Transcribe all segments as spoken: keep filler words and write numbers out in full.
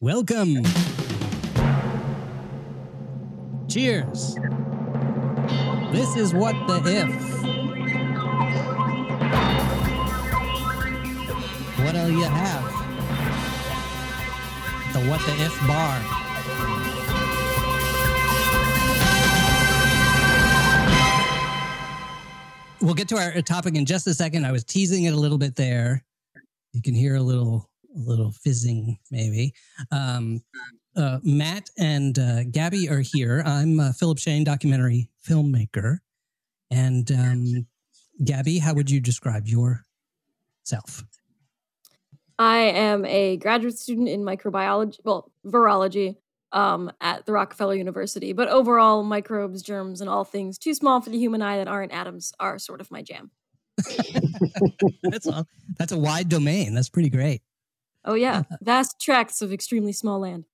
Welcome. Cheers. This is What the If. What'll you have? The What the If bar. We'll get to our topic in just a second. I was teasing it a little bit there. You can hear a little a little fizzing, maybe. Um, uh, Matt and uh, Gabby are here. I'm uh, Philip Shane, documentary filmmaker. And um, Gabby, how would you describe yourself? I am a graduate student in microbiology, well, virology um, at the Rockefeller University. But overall, microbes, germs, and all things too small for the human eye that aren't atoms are sort of my jam. That's all. That's a wide domain. That's pretty great. Oh, yeah. Vast tracts of extremely small land.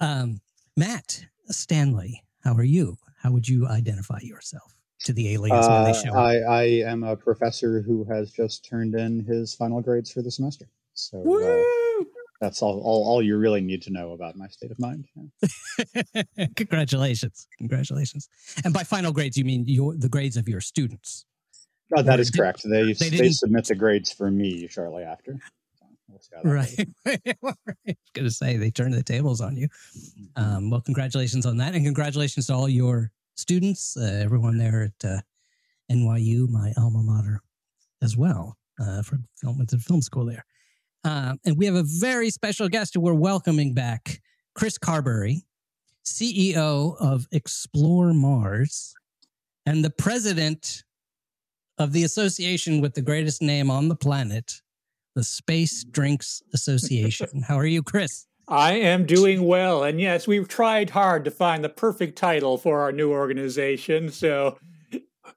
um, Matt Stanley, how are you? How would you identify yourself to the aliens uh, when they show up? I, I am a professor who has just turned in his final grades for the semester. So, Woo! Uh, That's all, all all you really need to know about my state of mind. Yeah. Congratulations. Congratulations. And by final grades, you mean your, the grades of your students? Oh, that or is correct. They they, they submit the grades for me shortly after. So right. I was going to say, they turn the tables on you. Um, well, congratulations on that. And congratulations to all your students, uh, everyone there at uh, N Y U, my alma mater, as well, uh, for film, the film school there. Um, and we have a very special guest who we're welcoming back, Chris Carberry, C E O of Explore Mars and the president of the association with the greatest name on the planet, the Space Drinks Association. How are you, Chris? I am doing well. And yes, we've tried hard to find the perfect title for our new organization. So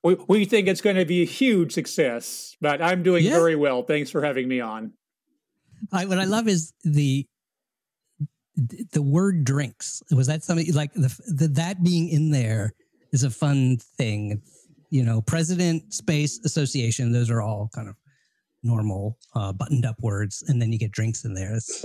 we, we think it's going to be a huge success, but I'm doing yeah. very well. Thanks for having me on. I, what I love is the the word drinks. Was that something like the, the that being in there is a fun thing? You know, President, Space, Association, those are all kind of normal uh, buttoned up words. And then you get drinks in there. It's,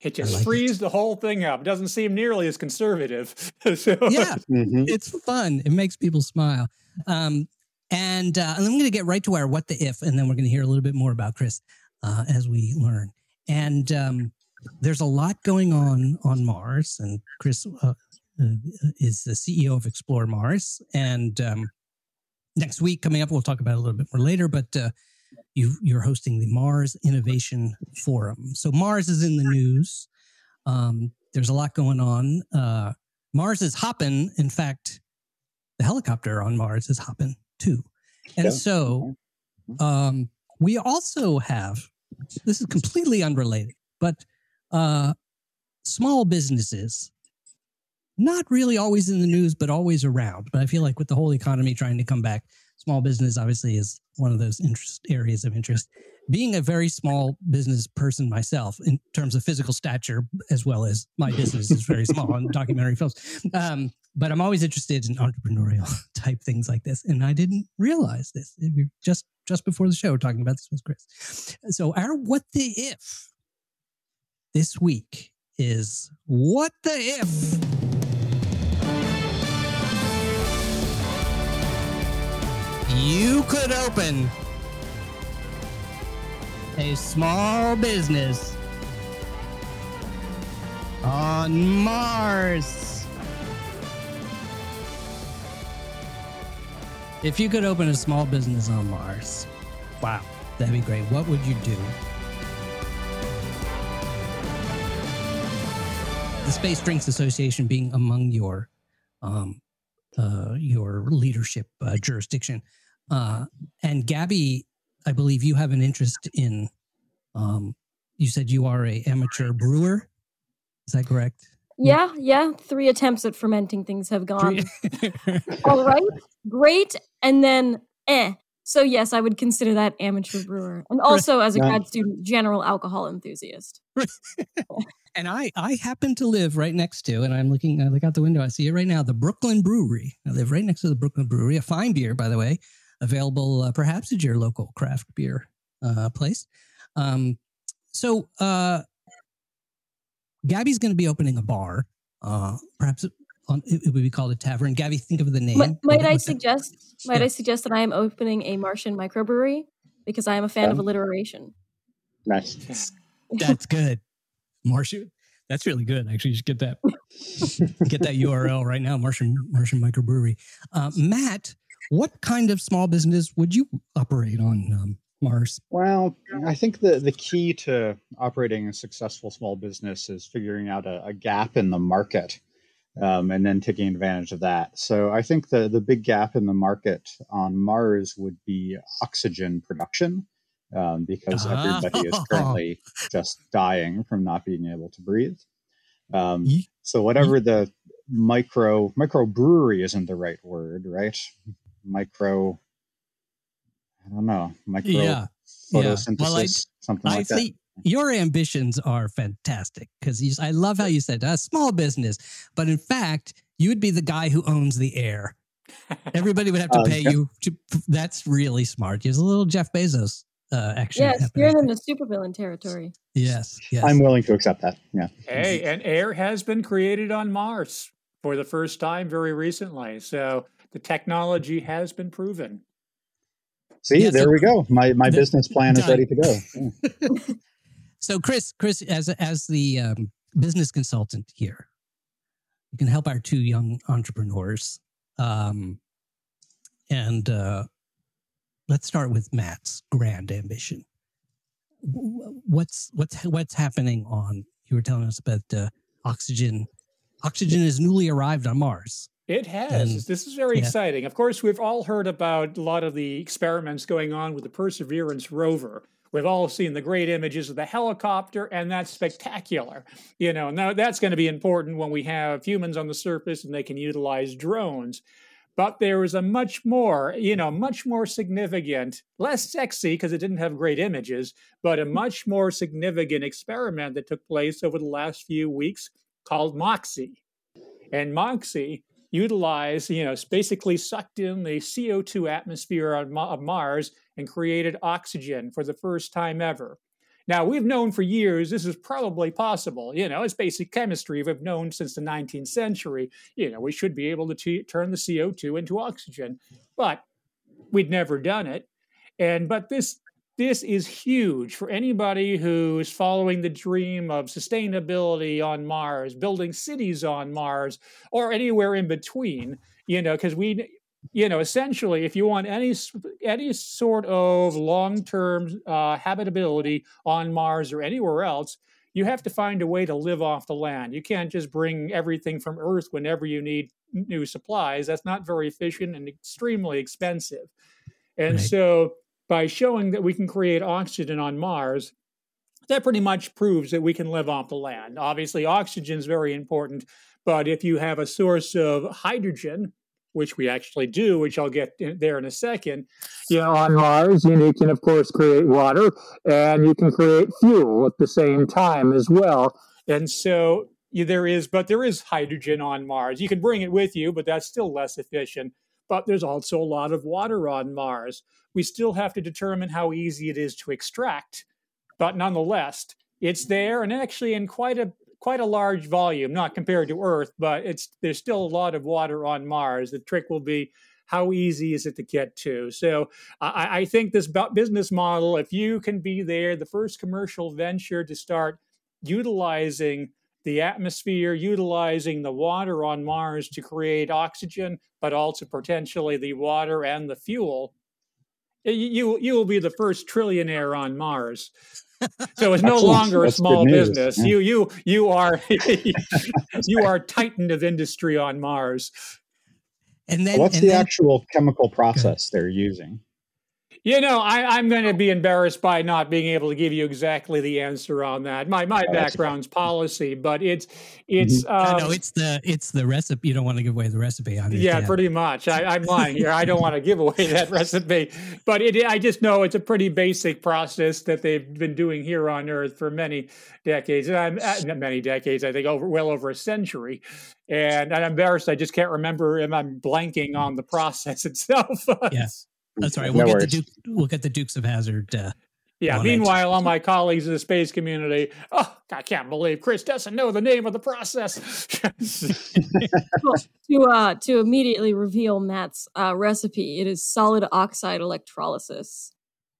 it just like frees it. The whole thing up. It doesn't seem nearly as conservative. so. Yeah, mm-hmm. It's fun. It makes people smile. Um, and, uh, and I'm going to get right to our What the If, and then we're going to hear a little bit more about Chris. Uh, as we learn. And um, there's a lot going on on Mars, and Chris uh, is the C E O of Explore Mars. And um, next week, coming up, we'll talk about it a little bit more later, but uh, you, you're hosting the Mars Innovation Forum. So Mars is in the news. Um, there's a lot going on. Uh, Mars is hopping. In fact, the helicopter on Mars is hopping too. And yeah. so... Um, We also have, this is completely unrelated, but uh, small businesses, not really always in the news, but always around. But I feel like with the whole economy trying to come back, small business obviously is one of those interest areas of interest. Being a very small business person myself, in terms of physical stature, as well as my business is very small in documentary films, um, but I'm always interested in entrepreneurial type things like this. And I didn't realize this. We were just just before the show talking about this with Chris. So our What the If this week is What the If? You could open a small business on Mars. If you could open a small business on Mars, wow, that'd be great. What would you do? The Space Drinks Association being among your um, uh, your leadership uh, jurisdiction. Uh, and Gabby, I believe you have an interest in, um, you said you are an amateur brewer. Is that correct? Yeah, yeah. Three attempts at fermenting things have gone. All right, great. And then eh. So yes, I would consider that amateur brewer. And also as a grad student, general alcohol enthusiast. And I, I happen to live right next to, and I'm looking, I look out the window, I see it right now, the Brooklyn Brewery. I live right next to the Brooklyn Brewery, a fine beer, by the way. Available uh, perhaps at your local craft beer uh, place. Um, So uh, Gabby's going to be opening a bar. Uh, perhaps it, on, it would be called a tavern. Gabby, think of the name. M- might I suggest? That? Might yeah. I suggest that I am opening a Martian microbrewery because I am a fan yeah. of alliteration. Nice. That's good. Martian. That's really good. Actually, you should get that. Get that U R L right now. Martian Martian microbrewery. Uh, Matt, what kind of small business would you operate on um, Mars? Well, I think the, the key to operating a successful small business is figuring out a, a gap in the market um, and then taking advantage of that. So I think the, the big gap in the market on Mars would be oxygen production um, because uh-huh. everybody is currently just dying from not being able to breathe. Um, so whatever the micro, microbrewery isn't the right word, right? Micro, I don't know, micro yeah, photosynthesis, yeah. Well, I, something I like that. Your ambitions are fantastic because I love how you said a uh, small business, but in fact, you would be the guy who owns the air. Everybody would have to uh, pay yeah. you. To, that's really smart. Here's a little Jeff Bezos uh, action. Yes, you're in the supervillain territory. Yes, yes. I'm willing to accept that. Yeah. Hey, and air has been created on Mars for the first time very recently. So the technology has been proven. See, yeah, there so, we go. My my the, business plan is ready to go. Yeah. So, Chris, Chris, as as the um, business consultant here, you can help our two young entrepreneurs. Um, and uh, let's start with Matt's grand ambition. What's what's what's happening on? You were telling us about uh, oxygen. Oxygen is newly arrived on Mars. It has. And, this is very yeah. exciting. Of course, we've all heard about a lot of the experiments going on with the Perseverance rover. We've all seen the great images of the helicopter, and that's spectacular. You know, now that's going to be important when we have humans on the surface and they can utilize drones. But there was a much more, you know, much more significant, less sexy because it didn't have great images, but a much more significant experiment that took place over the last few weeks called MOXIE. And MOXIE utilized, you know, basically sucked in the C O two atmosphere of Mars and created oxygen for the first time ever. Now, we've known for years this is probably possible. You know, it's basic chemistry. We've known since the nineteenth century, you know, we should be able to t- turn the C O two into oxygen, but we'd never done it. And but this this is huge for anybody who is following the dream of sustainability on Mars, building cities on Mars, or anywhere in between, you know, because we... You know, essentially, if you want any any sort of long-term uh, habitability on Mars or anywhere else, you have to find a way to live off the land. You can't just bring everything from Earth whenever you need new supplies. That's not very efficient and extremely expensive. And right. so by showing that we can create oxygen on Mars, that pretty much proves that we can live off the land. Obviously, oxygen is very important, but if you have a source of hydrogen, which we actually do, which I'll get in there in a second. You know, on Mars, you, know, you can, of course, create water, and you can create fuel at the same time as well. And so yeah, there is, but there is hydrogen on Mars. You can bring it with you, but that's still less efficient. But there's also a lot of water on Mars. We still have to determine how easy it is to extract, but nonetheless, it's there, and actually in quite a quite a large volume, not compared to Earth, but it's there's still a lot of water on Mars. The trick will be how easy is it to get to? So I, I think this business model, if you can be there, the first commercial venture to start utilizing the atmosphere, utilizing the water on Mars to create oxygen, but also potentially the water and the fuel, you, you will be the first trillionaire on Mars. So it's no longer a small business. You you you are you are titan of industry on Mars. And then what's the actual chemical process they're using? You know, I, I'm going to be embarrassed by not being able to give you exactly the answer on that. My my oh, background's policy, but it's it's mm-hmm. um, no, no, it's the it's the recipe. You don't want to give away the recipe. I yeah, pretty much. I, I'm lying here. I don't want to give away that recipe, but it, I just know it's a pretty basic process that they've been doing here on Earth for many decades. And I'm not many decades. I think over well over a century. And I'm embarrassed. I just can't remember. And I'm blanking on the process itself. Yes. That's all right. We'll no get worries. the Duke, we'll get the Dukes of Hazzard uh, Yeah. Meanwhile, all my colleagues in the space community, oh, I can't believe Chris doesn't know the name of the process. Well, to uh, to immediately reveal Matt's uh, recipe, it is solid oxide electrolysis.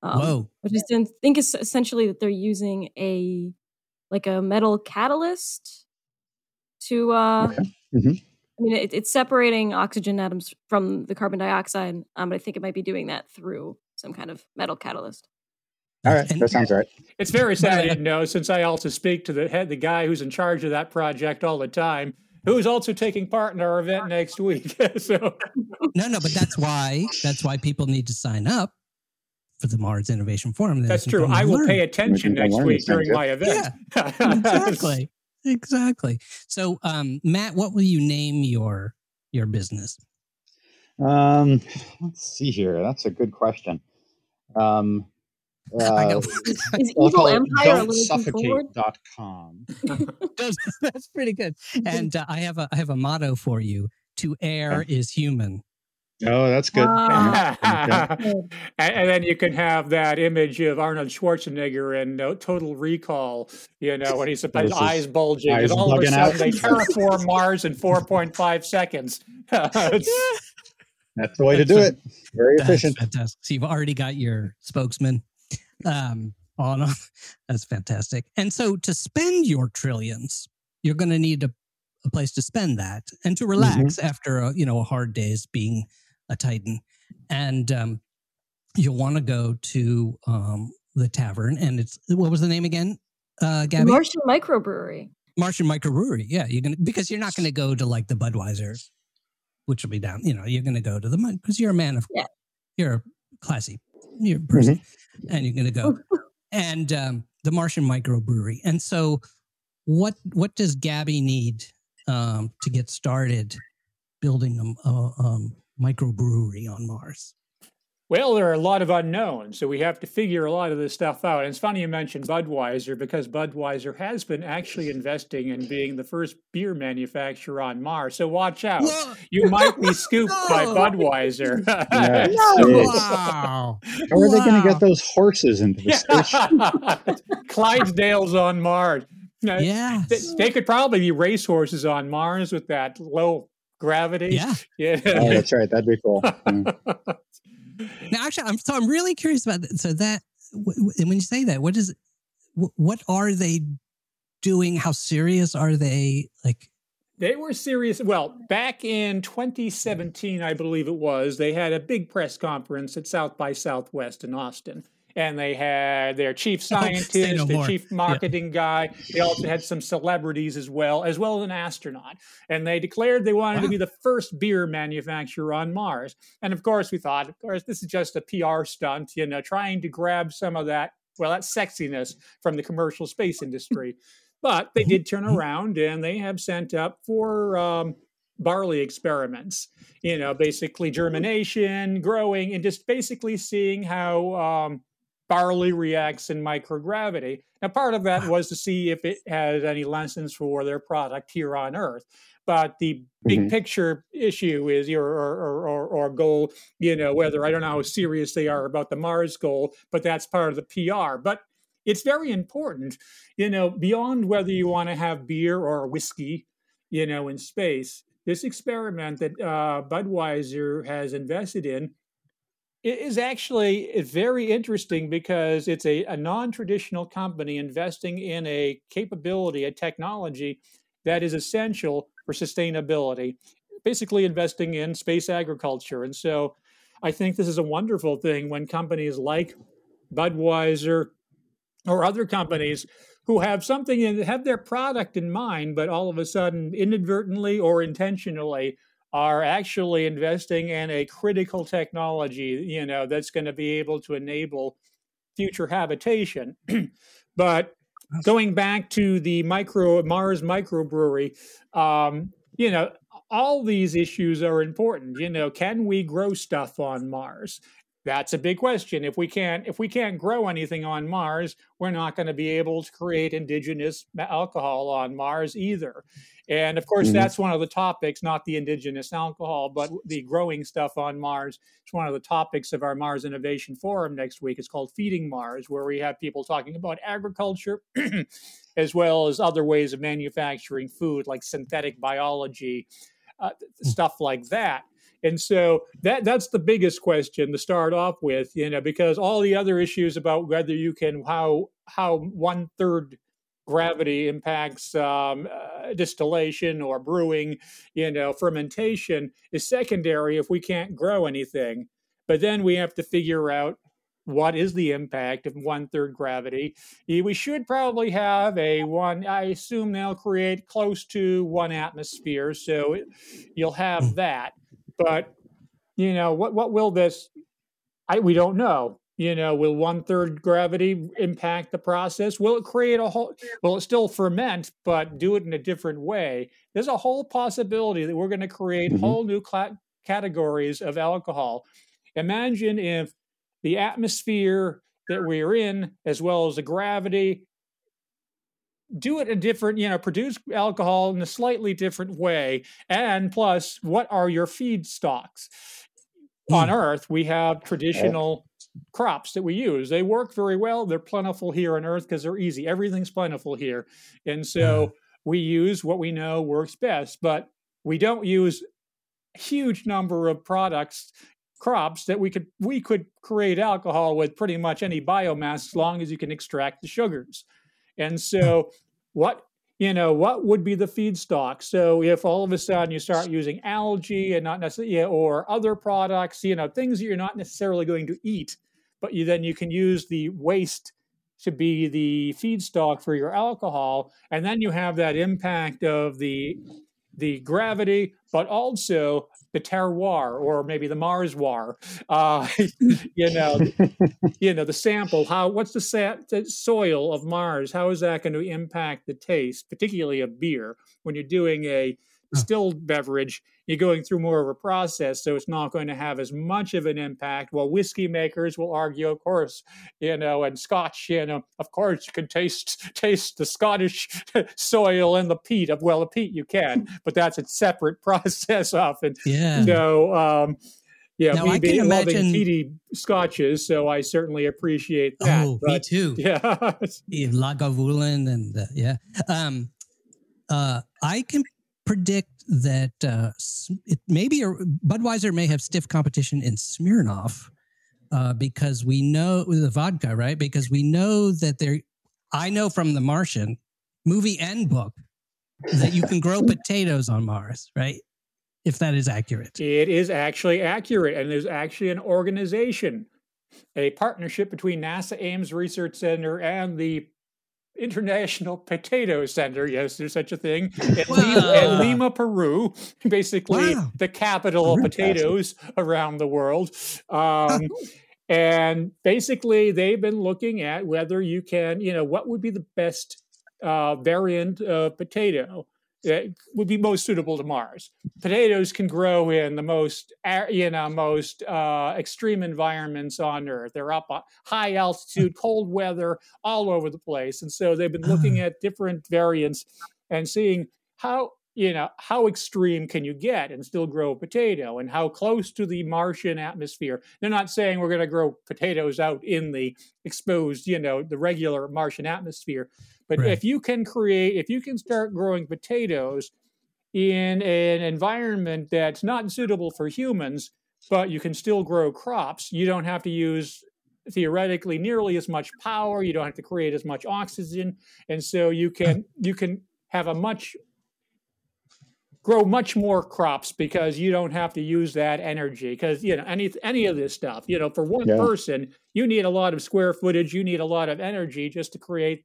Um, Whoa! Which is, I think, is essentially that they're using a like a metal catalyst to. Uh, okay. Mm-hmm. I mean, it, it's separating oxygen atoms from the carbon dioxide, um, but I think it might be doing that through some kind of metal catalyst. All right, that sounds right. It's very sad I didn't know, since I also speak to the head, the guy who's in charge of that project all the time, who is also taking part in our event next week. so. No, no, but that's why that's why people need to sign up for the Mars Innovation Forum. That's, that's true. I will learn. pay attention next week during my event. Yeah, exactly. Exactly. So, um, Matt, what will you name your your business? Um, let's see here. That's a good question. Um, uh, Is Evil Empire don't suffocate dot com. That's pretty good. And uh, I have a I have a motto for you: "To err is human." Oh, that's good. Ah. and, and then you can have that image of Arnold Schwarzenegger in uh, Total Recall, you know, when he's his eyes bulging. Eyes and all of a sudden, out. They terraform Mars in four point five seconds. That's the way that's to do a, it. Very efficient. Fantastic. So you've already got your spokesman um, on. That's fantastic. And so to spend your trillions, you're going to need a, a place to spend that and to relax mm-hmm. after a, you know, a hard day's being a Titan. And um, you'll want to go to um, the tavern. And it's, what was the name again, uh, Gabby? Martian Microbrewery. Martian Microbrewery, yeah. You're gonna Because you're not going to go to like the Budweiser, which will be down. You know, you're going to go to the, because you're a man of, yeah. you're a classy, you're a person. Mm-hmm. And you're going to go. and um, the Martian Microbrewery. And so what what does Gabby need um, to get started building a, a um, microbrewery on Mars? Well, there are a lot of unknowns, so we have to figure a lot of this stuff out. And it's funny you mentioned Budweiser, because Budweiser has been actually investing in being the first beer manufacturer on Mars. So watch out. No. You might be scooped no. by Budweiser. Yeah. No. Wow. How are wow. they going to get those horses into the station? Clydesdale's on Mars. No, yes. they, they could probably be racehorses on Mars with that low gravity. Yeah, yeah. Oh, that's right. That'd be cool. Mm. Now, actually, I'm so I'm really curious about that. So that, w- w- when you say that, what is, w- what are they doing? How serious are they? Like, they were serious. Well, back in twenty seventeen, I believe it was, they had a big press conference at South by Southwest in Austin. And they had their chief scientist, oh, no their more. chief marketing yeah. guy. They also had some celebrities as well, as well as an astronaut. And they declared they wanted wow. to be the first beer manufacturer on Mars. And of course, we thought, of course, this is just a P R stunt, you know, trying to grab some of that, well, that sexiness from the commercial space industry. But they did turn around, and they have sent up four um, barley experiments, you know, basically germination, growing, and just basically seeing how... Um, barley reacts in microgravity. Now, part of that was to see if it has any lessons for their product here on Earth. But the big mm-hmm. picture issue is, or, or, or, or goal, you know, whether, I don't know how serious they are about the Mars goal, but that's part of the P R. But it's very important, you know, beyond whether you want to have beer or whiskey, you know, in space, this experiment that uh, Budweiser has invested in, it is actually very interesting because it's a, a non-traditional company investing in a capability, a technology that is essential for sustainability, basically investing in space agriculture. And so I think this is a wonderful thing when companies like Budweiser or other companies who have something in, have their product in mind, but all of a sudden inadvertently or intentionally are actually investing in a critical technology, you know, that's going to be able to enable future habitation. But going back to the micro Mars microbrewery, um, you know, all these issues are important. You know, can we grow stuff on Mars? That's a big question. If we can't, if we can't grow anything on Mars, we're not going to be able to create indigenous alcohol on Mars either. And of course, mm-hmm. that's one of the topics, not the indigenous alcohol, but the growing stuff on Mars. It's one of the topics of our Mars Innovation Forum next week. It's called Feeding Mars, where we have people talking about agriculture as well as other ways of manufacturing food, like synthetic biology, uh, stuff like that. And so that that's the biggest question to start off with, you know, because all the other issues about whether you can, how how one third gravity impacts um, uh, distillation or brewing, you know, fermentation is secondary if we can't grow anything. But then we have to figure out what is the impact of one third gravity. We should probably have a one, I assume they'll create close to one atmosphere. So it, you'll have that. But, you know, what, what will this, I, we don't know, you know, will one third gravity impact the process? Will it create a whole, will it still ferment, but do it in a different way? There's a whole possibility that we're going to create mm-hmm. whole new cl- categories of alcohol. Imagine if the atmosphere that we're in, as well as the gravity, do it a different, you know, produce alcohol in a slightly different way. And plus, what are your feedstocks? Mm. On Earth, we have traditional crops that we use. They work very well. They're plentiful here on Earth because they're easy. Everything's plentiful here. And so mm. we use what we know works best, but we don't use a huge number of products, crops that we could, we could create alcohol with pretty much any biomass as long as you can extract the sugars. And so what, you know, what would be the feedstock? So if all of a sudden you start using algae and not necessarily, or other products, you know, things that you're not necessarily going to eat, but you then you can use the waste to be the feedstock for your alcohol. And then you have that impact of the the gravity, but also the terroir, or maybe the Marswar, uh, you know, you know, the sample, how, what's the, sa- the soil of Mars? How is that going to impact the taste, particularly of beer? When you're doing a distilled beverage, you're going through more of a process, so it's not going to have as much of an impact. Well, whiskey makers will argue, of course, you know, and Scotch, you know, of course you can taste taste the Scottish soil and the peat of, well, the peat you can, but that's a separate process often. Yeah. So, um, yeah, now, we be loving imagine... peaty scotches, so I certainly appreciate that. Oh, but, me too. Yeah. Lagavulin and, uh, yeah. Um, uh, I can predict that uh, it maybe Budweiser may have stiff competition in Smirnoff uh, because we know the vodka, right? Because we know that there, I know from The Martian movie and book that you can grow potatoes on Mars, right? If that is accurate, it is actually accurate, and there's actually an organization, a partnership between NASA Ames Research Center and the International Potato Center, yes, there's such a thing, at, wow. Lima, at Lima, Peru, basically wow. the capital of potatoes around the world. Um, and basically, they've been looking at whether you can, you know, what would be the best uh, variant of potato that would be most suitable to Mars. Potatoes can grow in the most, you know, most uh, extreme environments on Earth. They're up on high altitude, cold weather, all over the place. And so they've been looking at different variants and seeing how, you know, how extreme can you get and still grow a potato, and how close to the Martian atmosphere. They're not saying we're going to grow potatoes out in the exposed, you know, the regular Martian atmosphere. But right. if you can create, if you can start growing potatoes in an environment that's not suitable for humans, but you can still grow crops, you don't have to use theoretically nearly as much power. You don't have to create as much oxygen. And so you can, you can have a much, grow much more crops because you don't have to use that energy. Because, you know, any any of this stuff, you know, for one yeah. person, you need a lot of square footage. You need a lot of energy just to create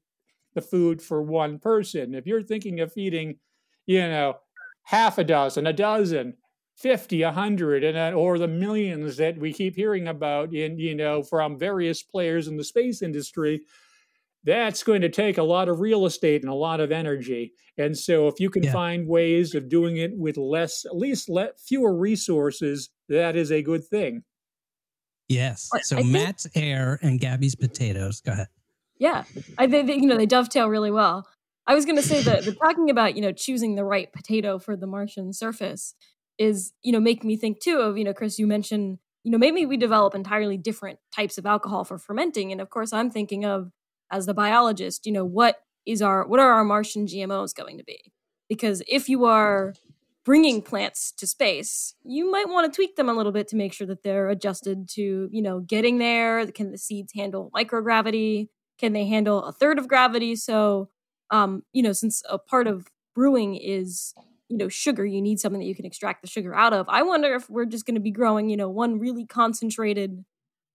the food for one person. If you're thinking of feeding, you know, half a dozen, a dozen, fifty, a hundred, and or the millions that we keep hearing about in, you know, from various players in the space industry, that's going to take a lot of real estate and a lot of energy. And so if you can yeah. find ways of doing it with less, at least let fewer resources, that is a good thing. Yes. So I Matt's think, air and Gabby's potatoes. Go ahead. Yeah. I think, you know, they dovetail really well. I was going to say that the talking about, you know, choosing the right potato for the Martian surface is, you know, make me think too of, you know, Chris, you mentioned, you know, maybe we develop entirely different types of alcohol for fermenting. And of course, I'm thinking of, as the biologist, you know, what is our, what are our Martian G M Os going to be? Because if you are bringing plants to space, you might want to tweak them a little bit to make sure that they're adjusted to, you know, getting there. Can the seeds handle microgravity? Can they handle a third of gravity? So, um, you know, since a part of brewing is, you know, sugar, you need something that you can extract the sugar out of. I wonder if we're just going to be growing, you know, one really concentrated,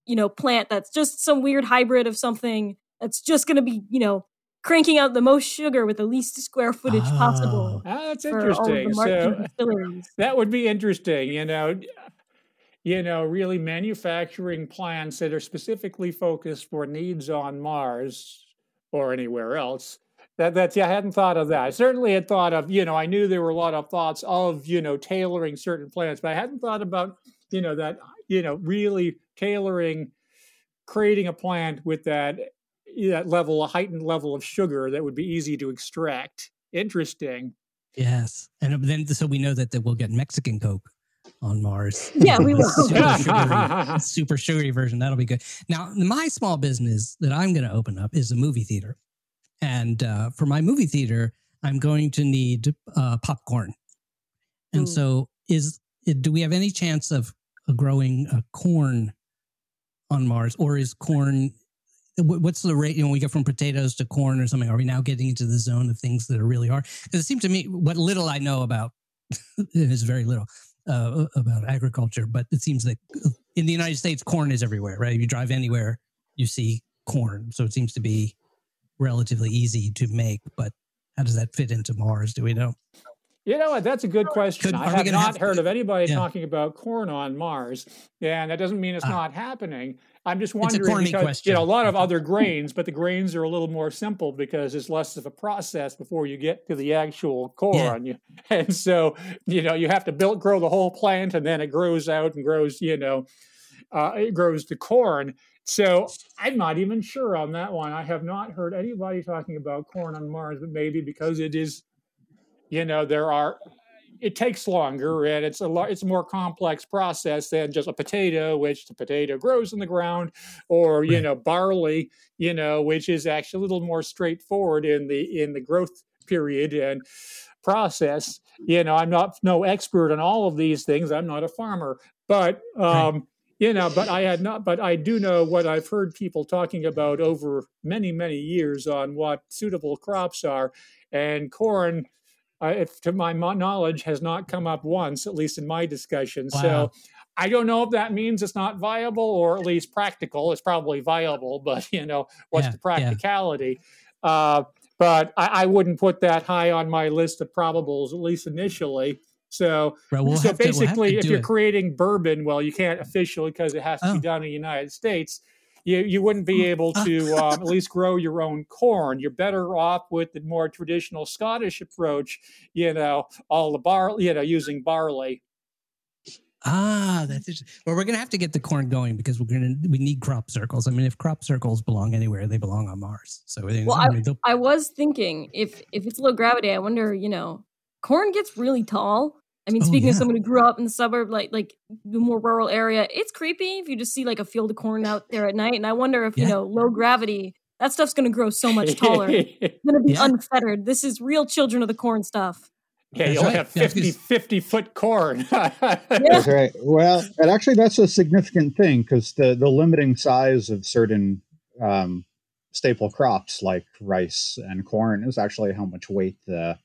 you know, plant that's just some weird hybrid of something that's just going to be, you know, cranking out the most sugar with the least square footage oh. possible. Oh, that's interesting. So that would be interesting, you know, you know, really manufacturing plants that are specifically focused for needs on Mars or anywhere else. That that's yeah, I hadn't thought of that. I certainly had thought of, you know, I knew there were a lot of thoughts of, you know, tailoring certain plants, but I hadn't thought about, you know, that, you know, really tailoring, creating a plant with that that level, a heightened level of sugar that would be easy to extract. Interesting. Yes. And then, so we know that, that we'll get Mexican Coke on Mars. Yeah, we will. Super sugary, super sugary version. That'll be good. Now, my small business that I'm going to open up is a movie theater. And uh, for my movie theater, I'm going to need uh, popcorn. And Ooh. so is do we have any chance of growing uh, corn on Mars? Or is corn... What's the rate, you know, when we go from potatoes to corn or something, are we now getting into the zone of things that are really hard? Because it seemed to me, what little I know about, is very little uh, about agriculture, but it seems that in the United States, corn is everywhere, right? If you drive anywhere, you see corn. So it seems to be relatively easy to make, but how does that fit into Mars? Do we know? You know what? That's a good question. Could, I have not have, heard of anybody yeah. talking about corn on Mars, and that doesn't mean it's uh, not happening. I'm just wondering it's a corny because question. You know a lot of other grains, but the grains are a little more simple because it's less of a process before you get to the actual corn. Yeah. And so you know you have to build, grow the whole plant, and then it grows out and grows. You know, uh, it grows to corn. So I'm not even sure on that one. I have not heard anybody talking about corn on Mars, but maybe because it is. You know, there are, it takes longer and it's a lot, it's a more complex process than just a potato, which the potato grows in the ground or, you right. know, barley, you know, which is actually a little more straightforward in the, in the growth period and process. You know, I'm not no expert on all of these things. I'm not a farmer, but, um, right. you know, but I had not, but I do know what I've heard people talking about over many, many years on what suitable crops are and corn. Uh, if to my knowledge has not come up once, at least in my discussion. Wow. So I don't know if that means it's not viable or at least practical. It's probably viable, but you know, what's yeah, the practicality? Yeah. Uh, but I, I wouldn't put that high on my list of probables, at least initially. So, right, we'll so basically, to, we'll if you're it. creating bourbon, well, you can't officially because it has to oh. be done in the United States. You you wouldn't be able to um, at least grow your own corn. You're better off with the more traditional Scottish approach, you know, all the barley, you know, using barley. Ah, that's interesting. Well, we're going to have to get the corn going because we're going to we need crop circles. I mean, if crop circles belong anywhere, they belong on Mars. So, well, I, I was thinking if if it's low gravity, I wonder, you know, corn gets really tall. I mean, speaking oh, yeah. of someone who grew up in the suburb, like like the more rural area, it's creepy if you just see like a field of corn out there at night. And I wonder if, yeah. you know, low gravity, that stuff's going to grow so much taller. It's going to be yeah. unfettered. This is real children of the corn stuff. Yeah, you'll right. have fifty, fifty-foot corn. yeah. That's right. Well, and actually, that's a significant thing because the, the limiting size of certain um, staple crops like rice and corn is actually how much weight the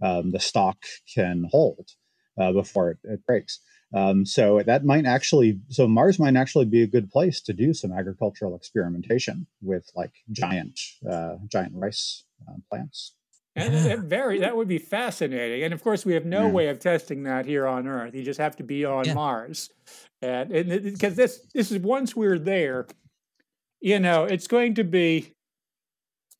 um, the stalk can hold. Uh, before it, it breaks. Um, so that might actually, so Mars might actually be a good place to do some agricultural experimentation with like giant, uh, giant rice uh, plants. And that very, that would be fascinating. And of course, we have no yeah. way of testing that here on Earth. You just have to be on yeah. Mars. And because this, this is once we're there, you know, it's going to be,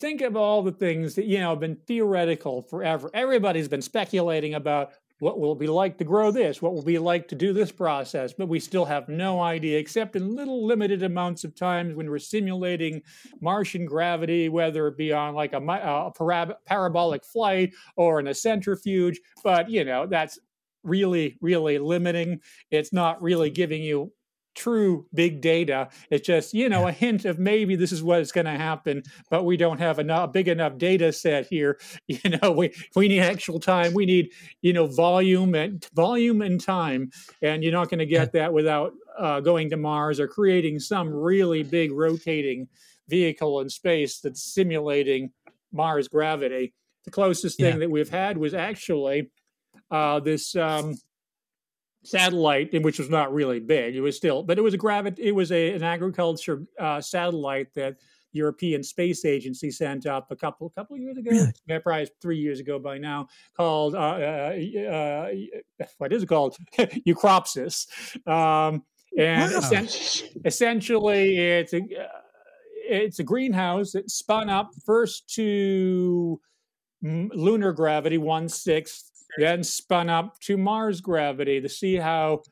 think of all the things that, you know, have been theoretical forever. Everybody's been speculating about What will it be like to grow this? What will it be like to do this process? But we still have no idea, except in little limited amounts of times when we're simulating Martian gravity, whether it be on like a, a parab- parabolic flight or in a centrifuge. But, you know, that's really, really limiting. It's not really giving you true big data. It's just, you know, a hint of maybe this is what is going to happen, but we don't have enough big enough data set here. You know, we, we need actual time. We need, you know, volume and volume and time. And you're not going to get that without uh, going to Mars or creating some really big rotating vehicle in space that's simulating Mars gravity. The closest thing yeah. that we've had was actually uh, this, um, satellite, in which was not really big. It was still, but it was a gravi- It was a, an agriculture uh, satellite that European Space Agency sent up a couple couple of years ago, really? probably three years ago by now. Called uh, uh, uh, what is it called? Eucropis. Um, and wow. es- essentially, it's a uh, it's a greenhouse that spun up first to lunar gravity, one sixth. Then spun up to Mars gravity to see how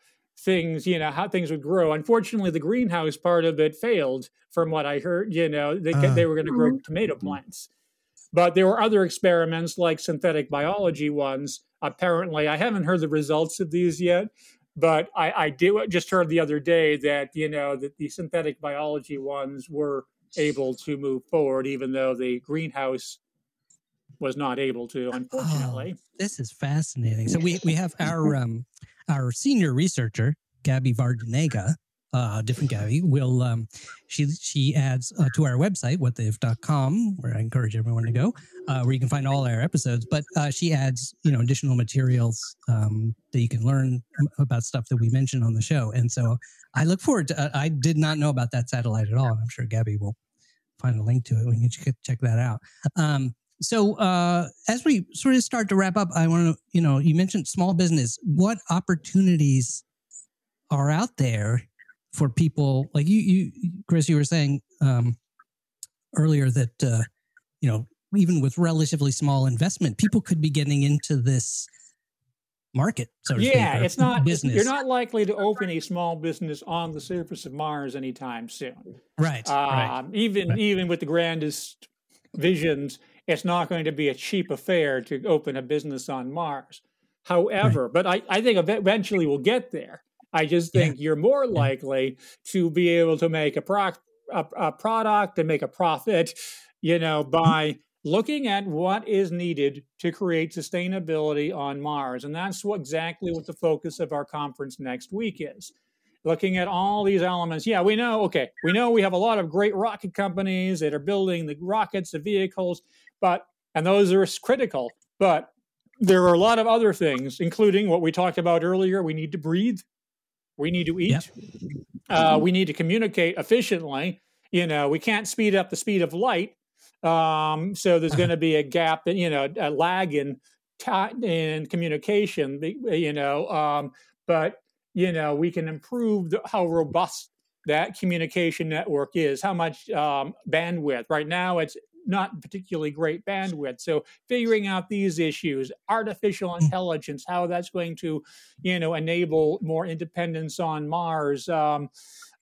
things, you know, how things would grow. Unfortunately, the greenhouse part of it failed, from what I heard. You know, they uh, they were going to grow tomato plants, but there were other experiments like synthetic biology ones. Apparently, I haven't heard the results of these yet, but I, I do just heard the other day that you know that the synthetic biology ones were able to move forward, even though the greenhouse was not able to, unfortunately. Oh, this is fascinating. So we, we have our um, our senior researcher, Gabby Vardenega, uh, different Gabby, will um, she she adds uh, to our website, what the if dot com, where I encourage everyone to go, uh, where you can find all our episodes. But uh, she adds, you know, additional materials um, that you can learn about stuff that we mentioned on the show. And so I look forward to, uh, I did not know about that satellite at all. I'm sure Gabby will find a link to it. We can check that out. Um, So uh, as we sort of start to wrap up, I want to, you know, you mentioned small business. What opportunities are out there for people like you, you Chris, you were saying um, earlier that, uh, you know, even with relatively small investment, people could be getting into this market. So yeah, it's not, business. You're not likely to open a small business on the surface of Mars anytime soon. Right. Um, right. Even, right. even with the grandest visions, it's not going to be a cheap affair to open a business on Mars. However, right. but I, I think eventually we'll get there. I just think yeah. you're more likely to be able to make a, pro- a, a product and make a profit, you know, by looking at what is needed to create sustainability on Mars. And that's what exactly what the focus of our conference next week is. Looking at all these elements. Yeah, we know, okay, we know we have a lot of great rocket companies that are building the rockets, the vehicles, but, and those are critical, but there are a lot of other things, including what we talked about earlier. We need to breathe. We need to eat. Yep. Uh, we need to communicate efficiently. You know, we can't speed up the speed of light. Um, so there's going to be a gap, you know, a lag in, t- in communication, you know, um, but, you know, we can improve the, how robust that communication network is, how much um, bandwidth. Right now, it's not particularly great bandwidth. So figuring out these issues, artificial intelligence, how that's going to, you know, enable more independence on Mars, um,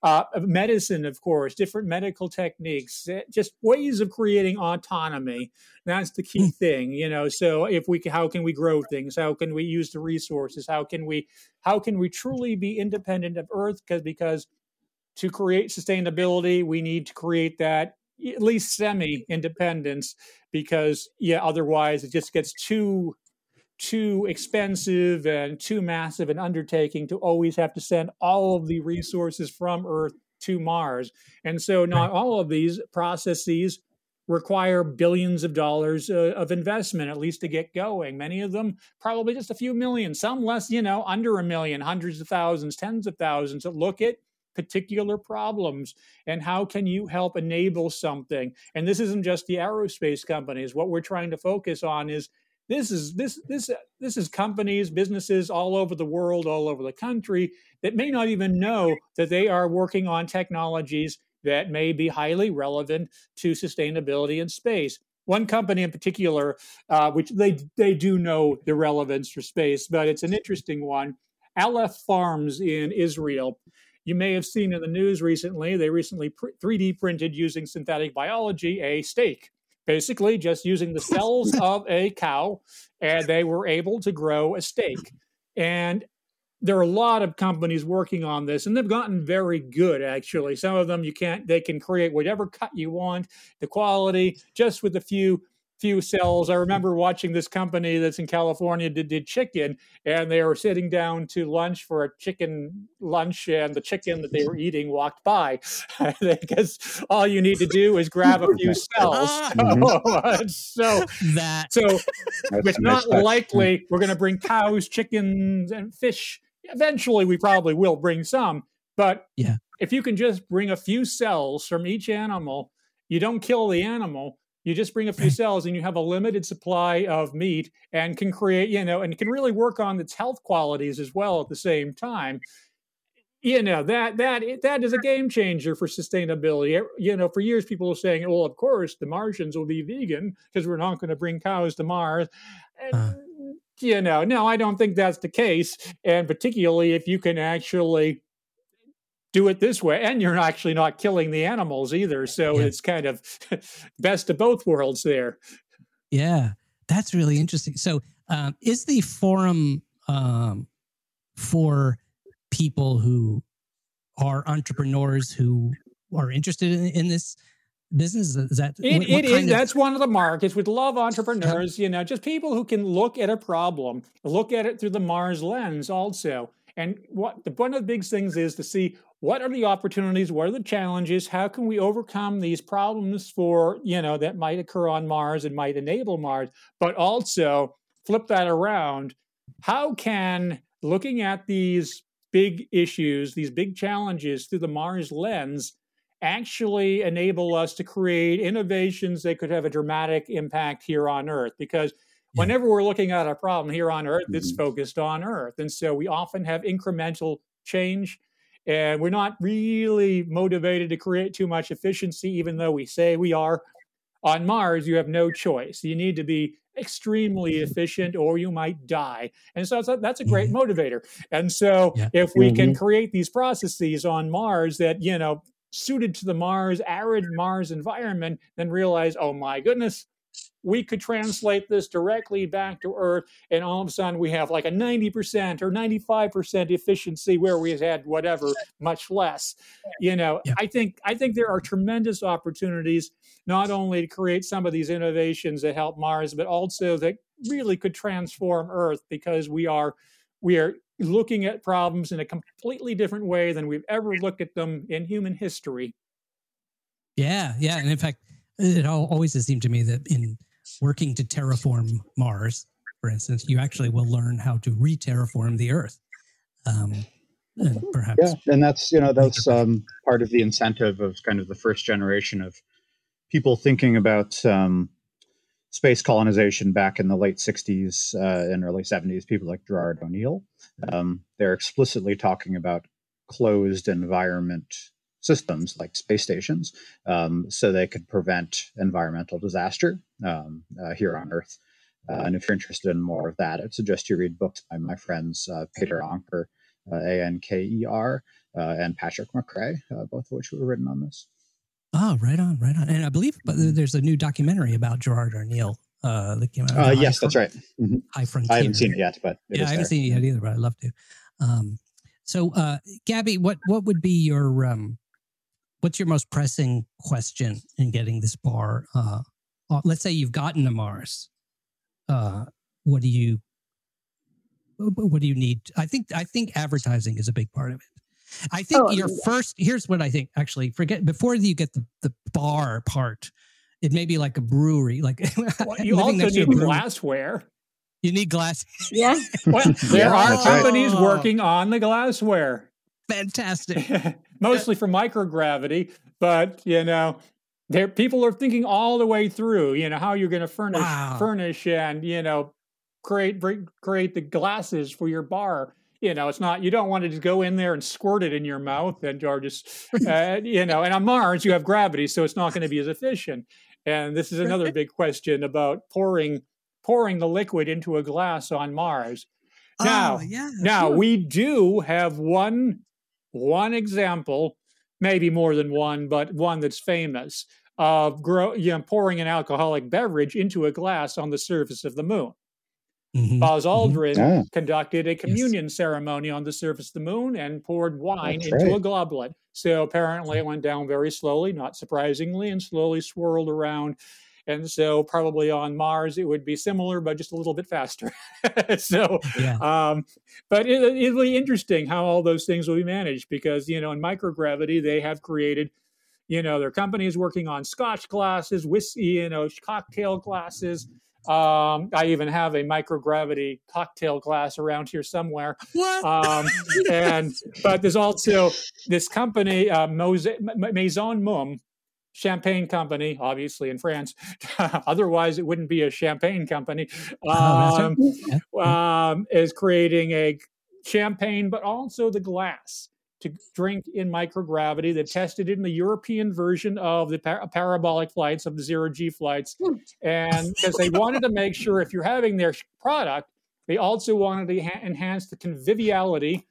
uh, medicine, of course, different medical techniques, just ways of creating autonomy. That's the key thing, you know. So if we, how can we grow things? How can we use the resources? How can we, how can we truly be independent of Earth? Because, because to create sustainability, we need to create that at least semi-independence, because yeah, otherwise it just gets too too expensive and too massive an undertaking to always have to send all of the resources from Earth to Mars. And so not all of these processes require billions of dollars uh, of investment, at least to get going. Many of them, probably just a few million, some less, you know, under a million, hundreds of thousands, tens of thousands that look at particular problems and how can you help enable something. And this isn't just the aerospace companies. What we're trying to focus on is this is this this this is companies, businesses all over the world, all over the country that may not even know that they are working on technologies that may be highly relevant to sustainability in space. one company in particular, uh, which they they do know the relevance for space, but it's an interesting one, Aleph Farms in Israel. You may have seen in the news recently, they recently three D printed using synthetic biology a steak, basically just using the cells of a cow, and they were able to grow a steak. And there are a lot of companies working on this, and they've gotten very good, actually. Some of them you can't, they can create whatever cut you want, the quality, just with a few few cells. I remember watching this company that's in California did, did chicken, and they were sitting down to lunch for a chicken lunch, and the chicken that they were eating walked by. Because all you need to do is grab a few cells. Mm-hmm. so, that. so it's not likely we're going to bring cows, chickens, and fish. Eventually, we probably will bring some. But yeah. if you can just bring a few cells from each animal, you don't kill the animal. You just bring a few cells and you have a limited supply of meat and can create, you know, and can really work on its health qualities as well at the same time. You know, that that that is a game changer for sustainability. You know, for years people were saying, well, of course, the Martians will be vegan because we're not going to bring cows to Mars. And, uh. you know, no, I don't think that's the case. And particularly if you can actually do it this way, and you're actually not killing the animals either. So yeah. it's kind of best of both worlds there. Yeah, that's really interesting. So um, is the forum um, for people who are entrepreneurs who are interested in, in this business? Is that it, what, it what is of- that's one of the markets. We'd love entrepreneurs, you know, just people who can look at a problem, look at it through the Mars lens also. And what the, one of the big things is to see what are the opportunities, what are the challenges, how can we overcome these problems for, you know, that might occur on Mars and might enable Mars, but also flip that around. How can looking at these big issues, these big challenges through the Mars lens actually enable us to create innovations that could have a dramatic impact here on Earth? Because whenever we're looking at a problem here on Earth, it's focused on Earth. And so we often have incremental change, and we're not really motivated to create too much efficiency, even though we say we are. On Mars, you have no choice. You need to be extremely efficient or you might die. And so that's a great motivator. And so yeah. if we can create these processes on Mars that, you know, suited to the Mars, arid Mars environment, then realize, oh my goodness, we could translate this directly back to Earth, and all of a sudden we have like a ninety percent or ninety-five percent efficiency where we had whatever, much less. You know, yeah. I think I think there are tremendous opportunities not only to create some of these innovations that help Mars, but also that really could transform Earth, because we are we are looking at problems in a completely different way than we've ever looked at them in human history. Yeah, yeah, and in fact, it always has seemed to me that in working to terraform Mars, for instance, you actually will learn how to re-terraform the Earth, um, and perhaps. Yeah, and that's, you know, that's um, part of the incentive of kind of the first generation of people thinking about um, space colonization back in the late sixties uh, and early seventies. People like Gerard O'Neill, um, they're explicitly talking about closed environment systems like space stations, um, so they could prevent environmental disaster um, uh, here on Earth. Uh, and if you're interested in more of that, I'd suggest you read books by my friends uh, Peter Anker, uh, A N K E R, uh, and Patrick McRae, uh, both of which were written on this. Oh, right on, right on. And I believe there's a new documentary about Gerard O'Neill uh, that came out. Uh, yes, High that's Front- right. Mm-hmm. High Frontier. I haven't seen it yet, but it yeah, is I haven't there. seen it yet either, but I'd love to. Um, so, uh, Gabby, what what would be your um, what's your most pressing question in getting this bar? Uh, let's say you've gotten to Mars. Uh, what do you? What do you need? I think I think advertising is a big part of it. I think oh, your yeah. first. Here's what I think. Actually, forget before you get the, the bar part. It may be like a brewery. Like well, you also need glassware. You need glass. Yeah. Well, there are That's companies right. working on the glassware. Fantastic. Mostly for microgravity, but, you know, there people are thinking all the way through, you know, how you're going to furnish, wow. furnish and, you know, create bring, create the glasses for your bar. You know, it's not, you don't want to just go in there and squirt it in your mouth and or just, uh, you know, and on Mars you have gravity, so it's not going to be as efficient. And this is another big question about pouring pouring the liquid into a glass on Mars. Now, oh, yeah, now sure. we do have one one example, maybe more than one, but one that's famous of grow, you know, pouring an alcoholic beverage into a glass on the surface of the moon. Mm-hmm. Buzz Aldrin mm-hmm. ah. conducted a communion yes. ceremony on the surface of the moon and poured wine That's into right. a goblet. So apparently it went down very slowly, not surprisingly, and slowly swirled around. And so probably on Mars it would be similar, but just a little bit faster. so, yeah. um, but it, it'll be interesting how all those things will be managed because, you know, in microgravity they have created, you know, their companies working on scotch glasses, whiskey, you know, cocktail glasses. Um, I even have a microgravity cocktail glass around here somewhere. What? Um, and but there's also this company, uh, Maison Mumm, champagne company, obviously in France. Otherwise, it wouldn't be a champagne company. Um, um, is creating a champagne, but also the glass to drink in microgravity. They tested it in the European version of the par- parabolic flights, of the zero-G flights. And because they wanted to make sure if you're having their product, they also wanted to ha- enhance the conviviality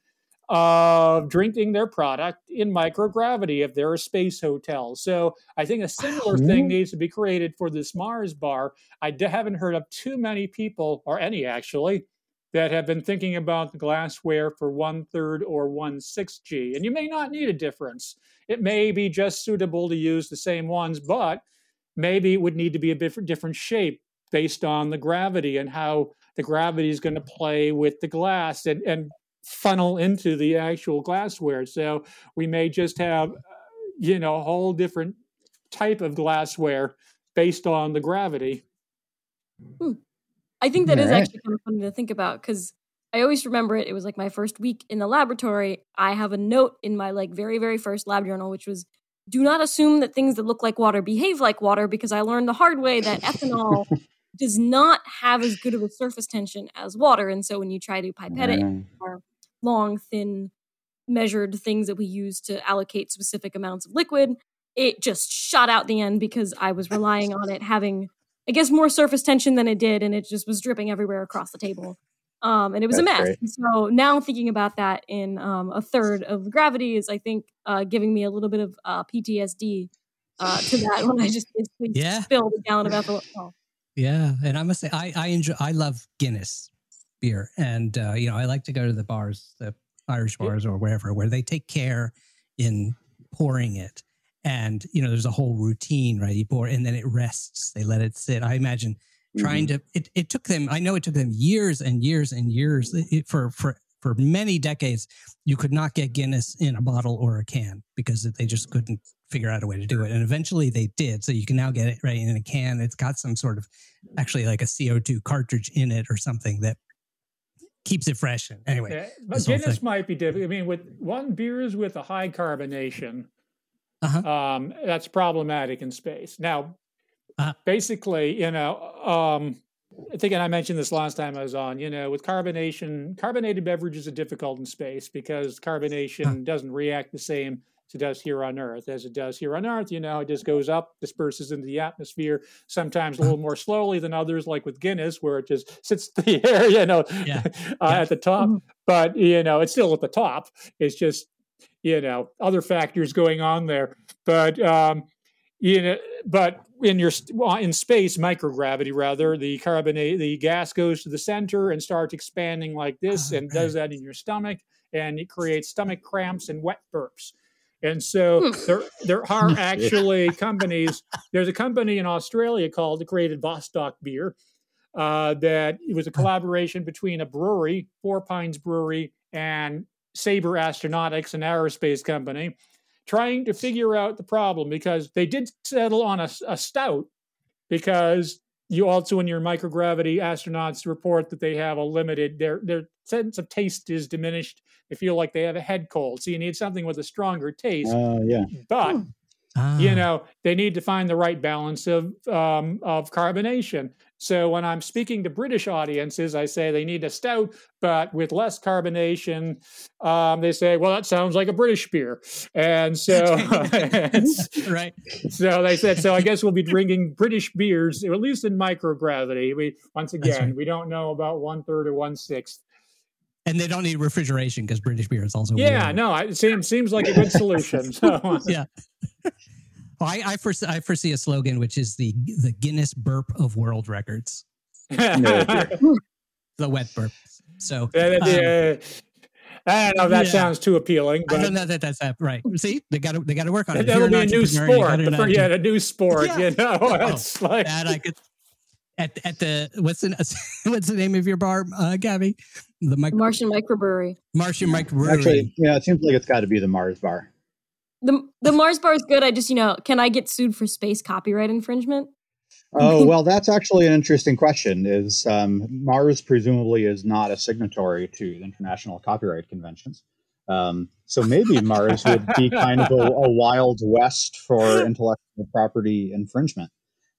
of drinking their product in microgravity if they're a space hotel. So I think a similar mm-hmm. thing needs to be created for this Mars bar. I d- haven't heard of too many people, or any actually, that have been thinking about the glassware for one-third or one-sixth G. And you may not need a difference. It may be just suitable to use the same ones, but maybe it would need to be a bit different shape based on the gravity and how the gravity is going to play with the glass and, and funnel into the actual glassware. So we may just have, you know, a whole different type of glassware based on the gravity. Hmm. I think that All is right. actually kind of funny to think about because I always remember it. It was like my first week in the laboratory. I have a note in my like very, very first lab journal, which was, do not assume that things that look like water behave like water, because I learned the hard way that ethanol does not have as good of a surface tension as water. And so when you try to pipette yeah. it, our long, thin, measured things that we use to allocate specific amounts of liquid, it just shot out the end because I was relying on it having... I guess more surface tension than it did, and it just was dripping everywhere across the table. Um, and it was That's a mess. Great. So now thinking about that in um, a third of gravity is, I think, uh, giving me a little bit of uh, P T S D uh, to that when I just basically yeah. spilled a gallon of ethanol. Yeah, and I must say, I, I enjoy, I love Guinness beer, and uh, you know, I like to go to the bars, the Irish bars yeah. or wherever, where they take care in pouring it. And, you know, there's a whole routine, right? You pour and then it rests. They let it sit. I imagine trying mm-hmm. to, it, it took them, I know it took them years and years and years it, for, for, for many decades, you could not get Guinness in a bottle or a can because they just couldn't figure out a way to do it. And eventually they did. So you can now get it right in a can. It's got some sort of actually like a C O two cartridge in it or something that keeps it fresh. Anyway. Yeah, but Guinness might be difficult. I mean, with one beers with a high carbonation, Uh-huh. Um, that's problematic in space. Now, uh-huh. basically, you know, um, I think, and I mentioned this last time I was on, you know, with carbonation, carbonated beverages are difficult in space because carbonation uh-huh. doesn't react the same as it does here on Earth. As it does here on Earth, you know, it just goes up, disperses into the atmosphere, sometimes a little uh-huh. more slowly than others, like with Guinness, where it just sits in the air, you know, yeah. uh, yeah. at the top. Mm-hmm. But, you know, it's still at the top. It's just... you know, other factors going on there, but um, you know, but in your in space, microgravity rather, the carbonate, the gas goes to the center and starts expanding like this, oh, and right. does that in your stomach, and it creates stomach cramps and wet burps. And so there there are actually companies. There's a company in Australia called that created Vostok Beer. Uh, that it was a collaboration between a brewery, Four Pines Brewery, and Sabre Astronautics, an aerospace company, trying to figure out the problem because they did settle on a, a stout because you also, in your microgravity, astronauts report that they have a limited, their their sense of taste is diminished. They feel like they have a head cold. So you need something with a stronger taste. Uh, yeah. But Ah. You know, they need to find the right balance of um, of carbonation. So when I'm speaking to British audiences, I say they need a stout, but with less carbonation. Um, they say, well, that sounds like a British beer. And so, right. So they said, so I guess we'll be drinking British beers, at least in microgravity. We, once again, right. we don't know about one third or one sixth. And they don't need refrigeration because British beer is also. Yeah, weird. no, it seems, seems like a good solution. So. Yeah. Well, I, I, foresee, I foresee a slogan, which is the the Guinness burp of world records. The wet burp. So, yeah, yeah, um, I don't know if that yeah. sounds too appealing. But I don't know that that's that, right. See, they got to they got to work on it. That'll be a new sport. For, yeah, a new sport. Yeah. You know, oh, it's like that. I could at at the what's the what's the name of your bar, uh, Gabby? The micro- Martian microbrewery. Martian microbrewery. Actually, yeah, it seems like it's got to be the Mars bar. The the Mars bar is good. I just, you know, can I get sued for space copyright infringement? Oh, well, that's actually an interesting question. Is um, Mars presumably is not a signatory to international copyright conventions. Um, so maybe Mars would be kind of a, a wild west for intellectual property infringement,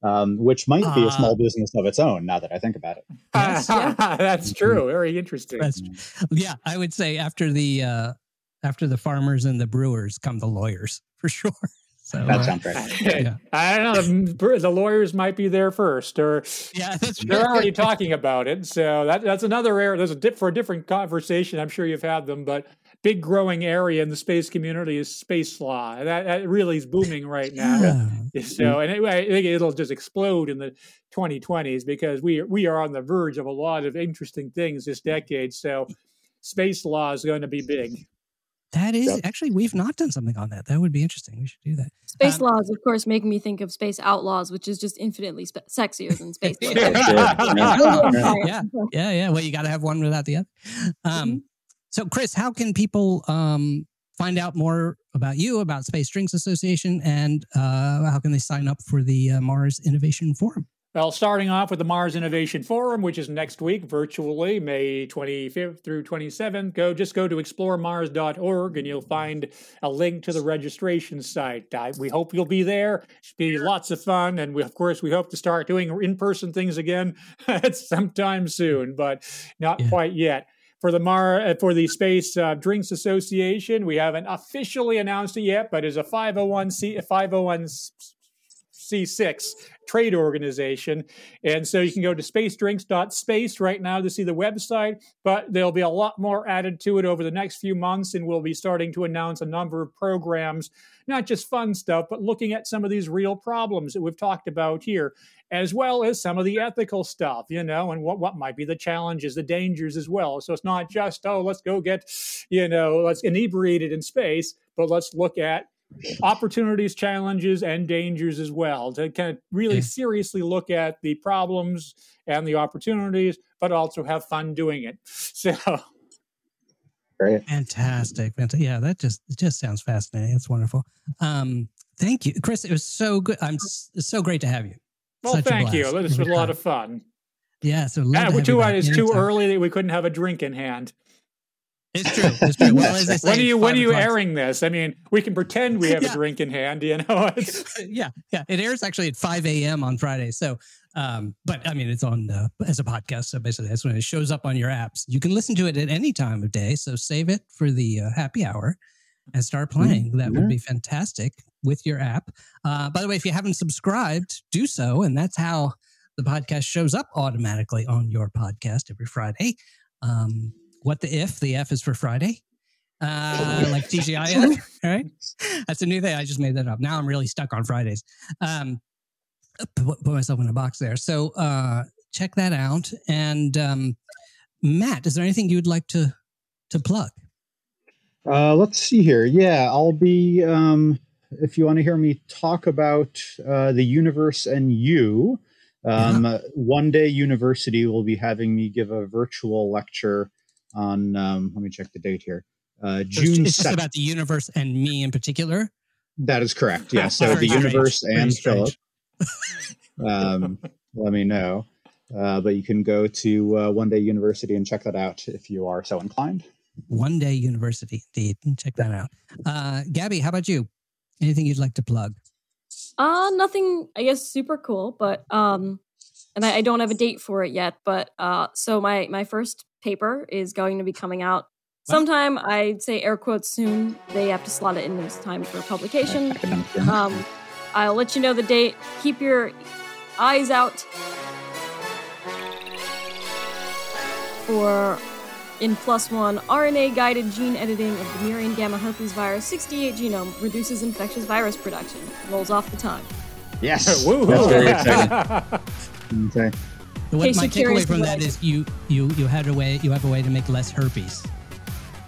um, which might uh, be a small business of its own, now that I think about it. Yes, yeah. That's true. Very interesting. That's, yeah, I would say after the... Uh, After the farmers and the brewers come the lawyers, for sure. So, that sounds right. Uh, yeah. I don't know. The lawyers might be there first, or yeah, that's they're right. already talking about it. So that, that's another area. There's a dip for a different conversation. I'm sure you've had them, but big growing area in the space community is space law, and that, that really is booming right now. Yeah. So, and it, I think it'll just explode in the twenty twenties because we we are on the verge of a lot of interesting things this decade. So, space law is going to be big. That is, yep. actually, we've not done something on that. That would be interesting. We should do that. Space um, laws, of course, make me think of Space Outlaws, which is just infinitely spe- sexier than Space Laws. yeah. yeah, yeah, yeah. Well, you got to have one without the other. Um, mm-hmm. So, Chris, how can people um, find out more about you, about Space Drinks Association, and uh, how can they sign up for the uh, Mars Innovation Forum? Well, starting off with the Mars Innovation Forum, which is next week virtually, May twenty-fifth through twenty-seventh. Go just go to explore mars dot org and you'll find a link to the registration site. I, we hope you'll be there. It'll be lots of fun, and we, of course, we hope to start doing in-person things again sometime soon, but not yeah. quite yet. For the Mar for the Space uh, Drinks Association, we haven't officially announced it yet, but it's a five oh one c five oh one c six trade organization, and so you can go to spacedrinks dot space right now to see the website, but there'll be a lot more added to it over the next few months, and we'll be starting to announce a number of programs, not just fun stuff, but looking at some of these real problems that we've talked about here, as well as some of the ethical stuff, you know, and what, what might be the challenges, the dangers as well. So it's not just, oh, let's go get, you know, let's inebriated in space, but let's look at opportunities, challenges, and dangers as well, to kind of really yeah. seriously look at the problems and the opportunities, but also have fun doing it. So, great, fantastic, fantastic. Yeah, that just it just sounds fascinating. It's wonderful. Um, thank you, Chris. It was so good. I'm it's so great to have you. Well, Such thank you. This was a lot of fun. Yeah, so love yeah, to we're too. It's too anytime. early that we couldn't have a drink in hand. It's true. It's true. Well, as I say, when are you when are you airing this? I mean, we can pretend we have yeah. a drink in hand, you know. yeah, yeah. It airs actually at five a.m. on Friday. So, um, but I mean, it's on uh, as a podcast. So basically, that's when it shows up on your apps. You can listen to it at any time of day. So save it for the uh, happy hour and start playing. Mm-hmm. That would be fantastic with your app. Uh, by the way, if you haven't subscribed, do so, and that's how the podcast shows up automatically on your podcast every Friday. Um, What the If? The F is for Friday, uh, like T G I F, right? That's a new thing. I just made that up. Now I'm really stuck on Fridays. Um, put, put myself in a box there. So uh, check that out. And um, Matt, is there anything you'd like to to plug? Uh, let's see here. Yeah, I'll be, um, if you want to hear me talk about uh, the universe and you, um, uh-huh. uh, One Day University will be having me give a virtual lecture on um let me check the date here uh June so it's just about the universe and me in particular. That is correct. Yeah, so the strange. universe and Philip um let me know uh but you can go to uh, One Day University and check that out if you are so inclined. One Day University, indeed, check that out. uh Gabby, how about you? Anything you'd like to plug? Uh, nothing, I guess, super cool, but, um, and I, I don't have a date for it yet, but, uh, so my, my first paper is going to be coming out sometime, I'd say air quotes soon. They have to slot it in this time for publication. Um, I'll let you know the date. Keep your eyes out for in plus one, R N A-guided gene editing of the murian gamma herpes virus sixty-eight genome reduces infectious virus production. Rolls off the tongue. Yes. Woo-hoo. That's very exciting. Okay. So what my takeaway from that is you you you had a way you have a way to make less herpes.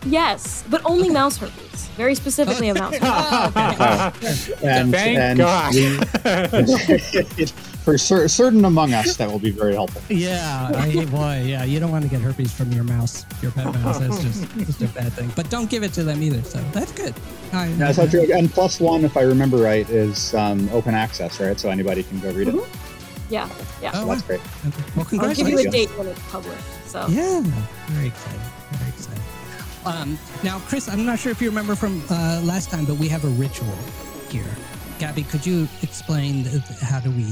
Yes, but only okay. mouse herpes. Very specifically a mouse herpes. Oh, okay. and, Thank and God. We, for cer- certain among us, that will be very helpful. Yeah, I, boy, yeah. You don't want to get herpes from your mouse, your pet mouse. That's just, just a bad thing. But don't give it to them either, so that's good. I, no, that's not true. And plus one, if I remember right, is um, open access, right? So anybody can go read it. Mm-hmm. Yeah, yeah. Oh, so that's great. Okay. Well, congratulations. I'll give you a date when it's published. So. Yeah, very exciting, very exciting. Um, now, Chris, I'm not sure if you remember from uh, last time, but we have a ritual here. Gabby, could you explain th- how do we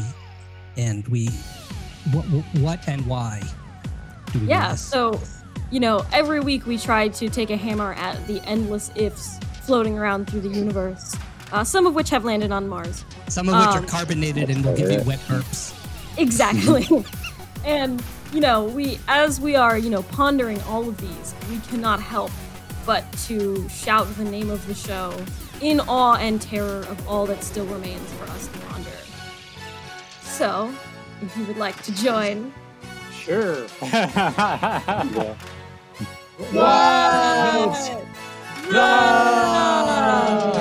end? We, what, what and why do we Yeah, do this? So, you know, every week we try to take a hammer at the endless ifs floating around through the universe, uh, some of which have landed on Mars. Some of which um, are carbonated and will give you wet burps. Exactly. And... You know, we as we are, you know, pondering all of these, we cannot help but to shout the name of the show in awe and terror of all that still remains for us to ponder. So, if you would like to join. Sure. yeah. What? What? No!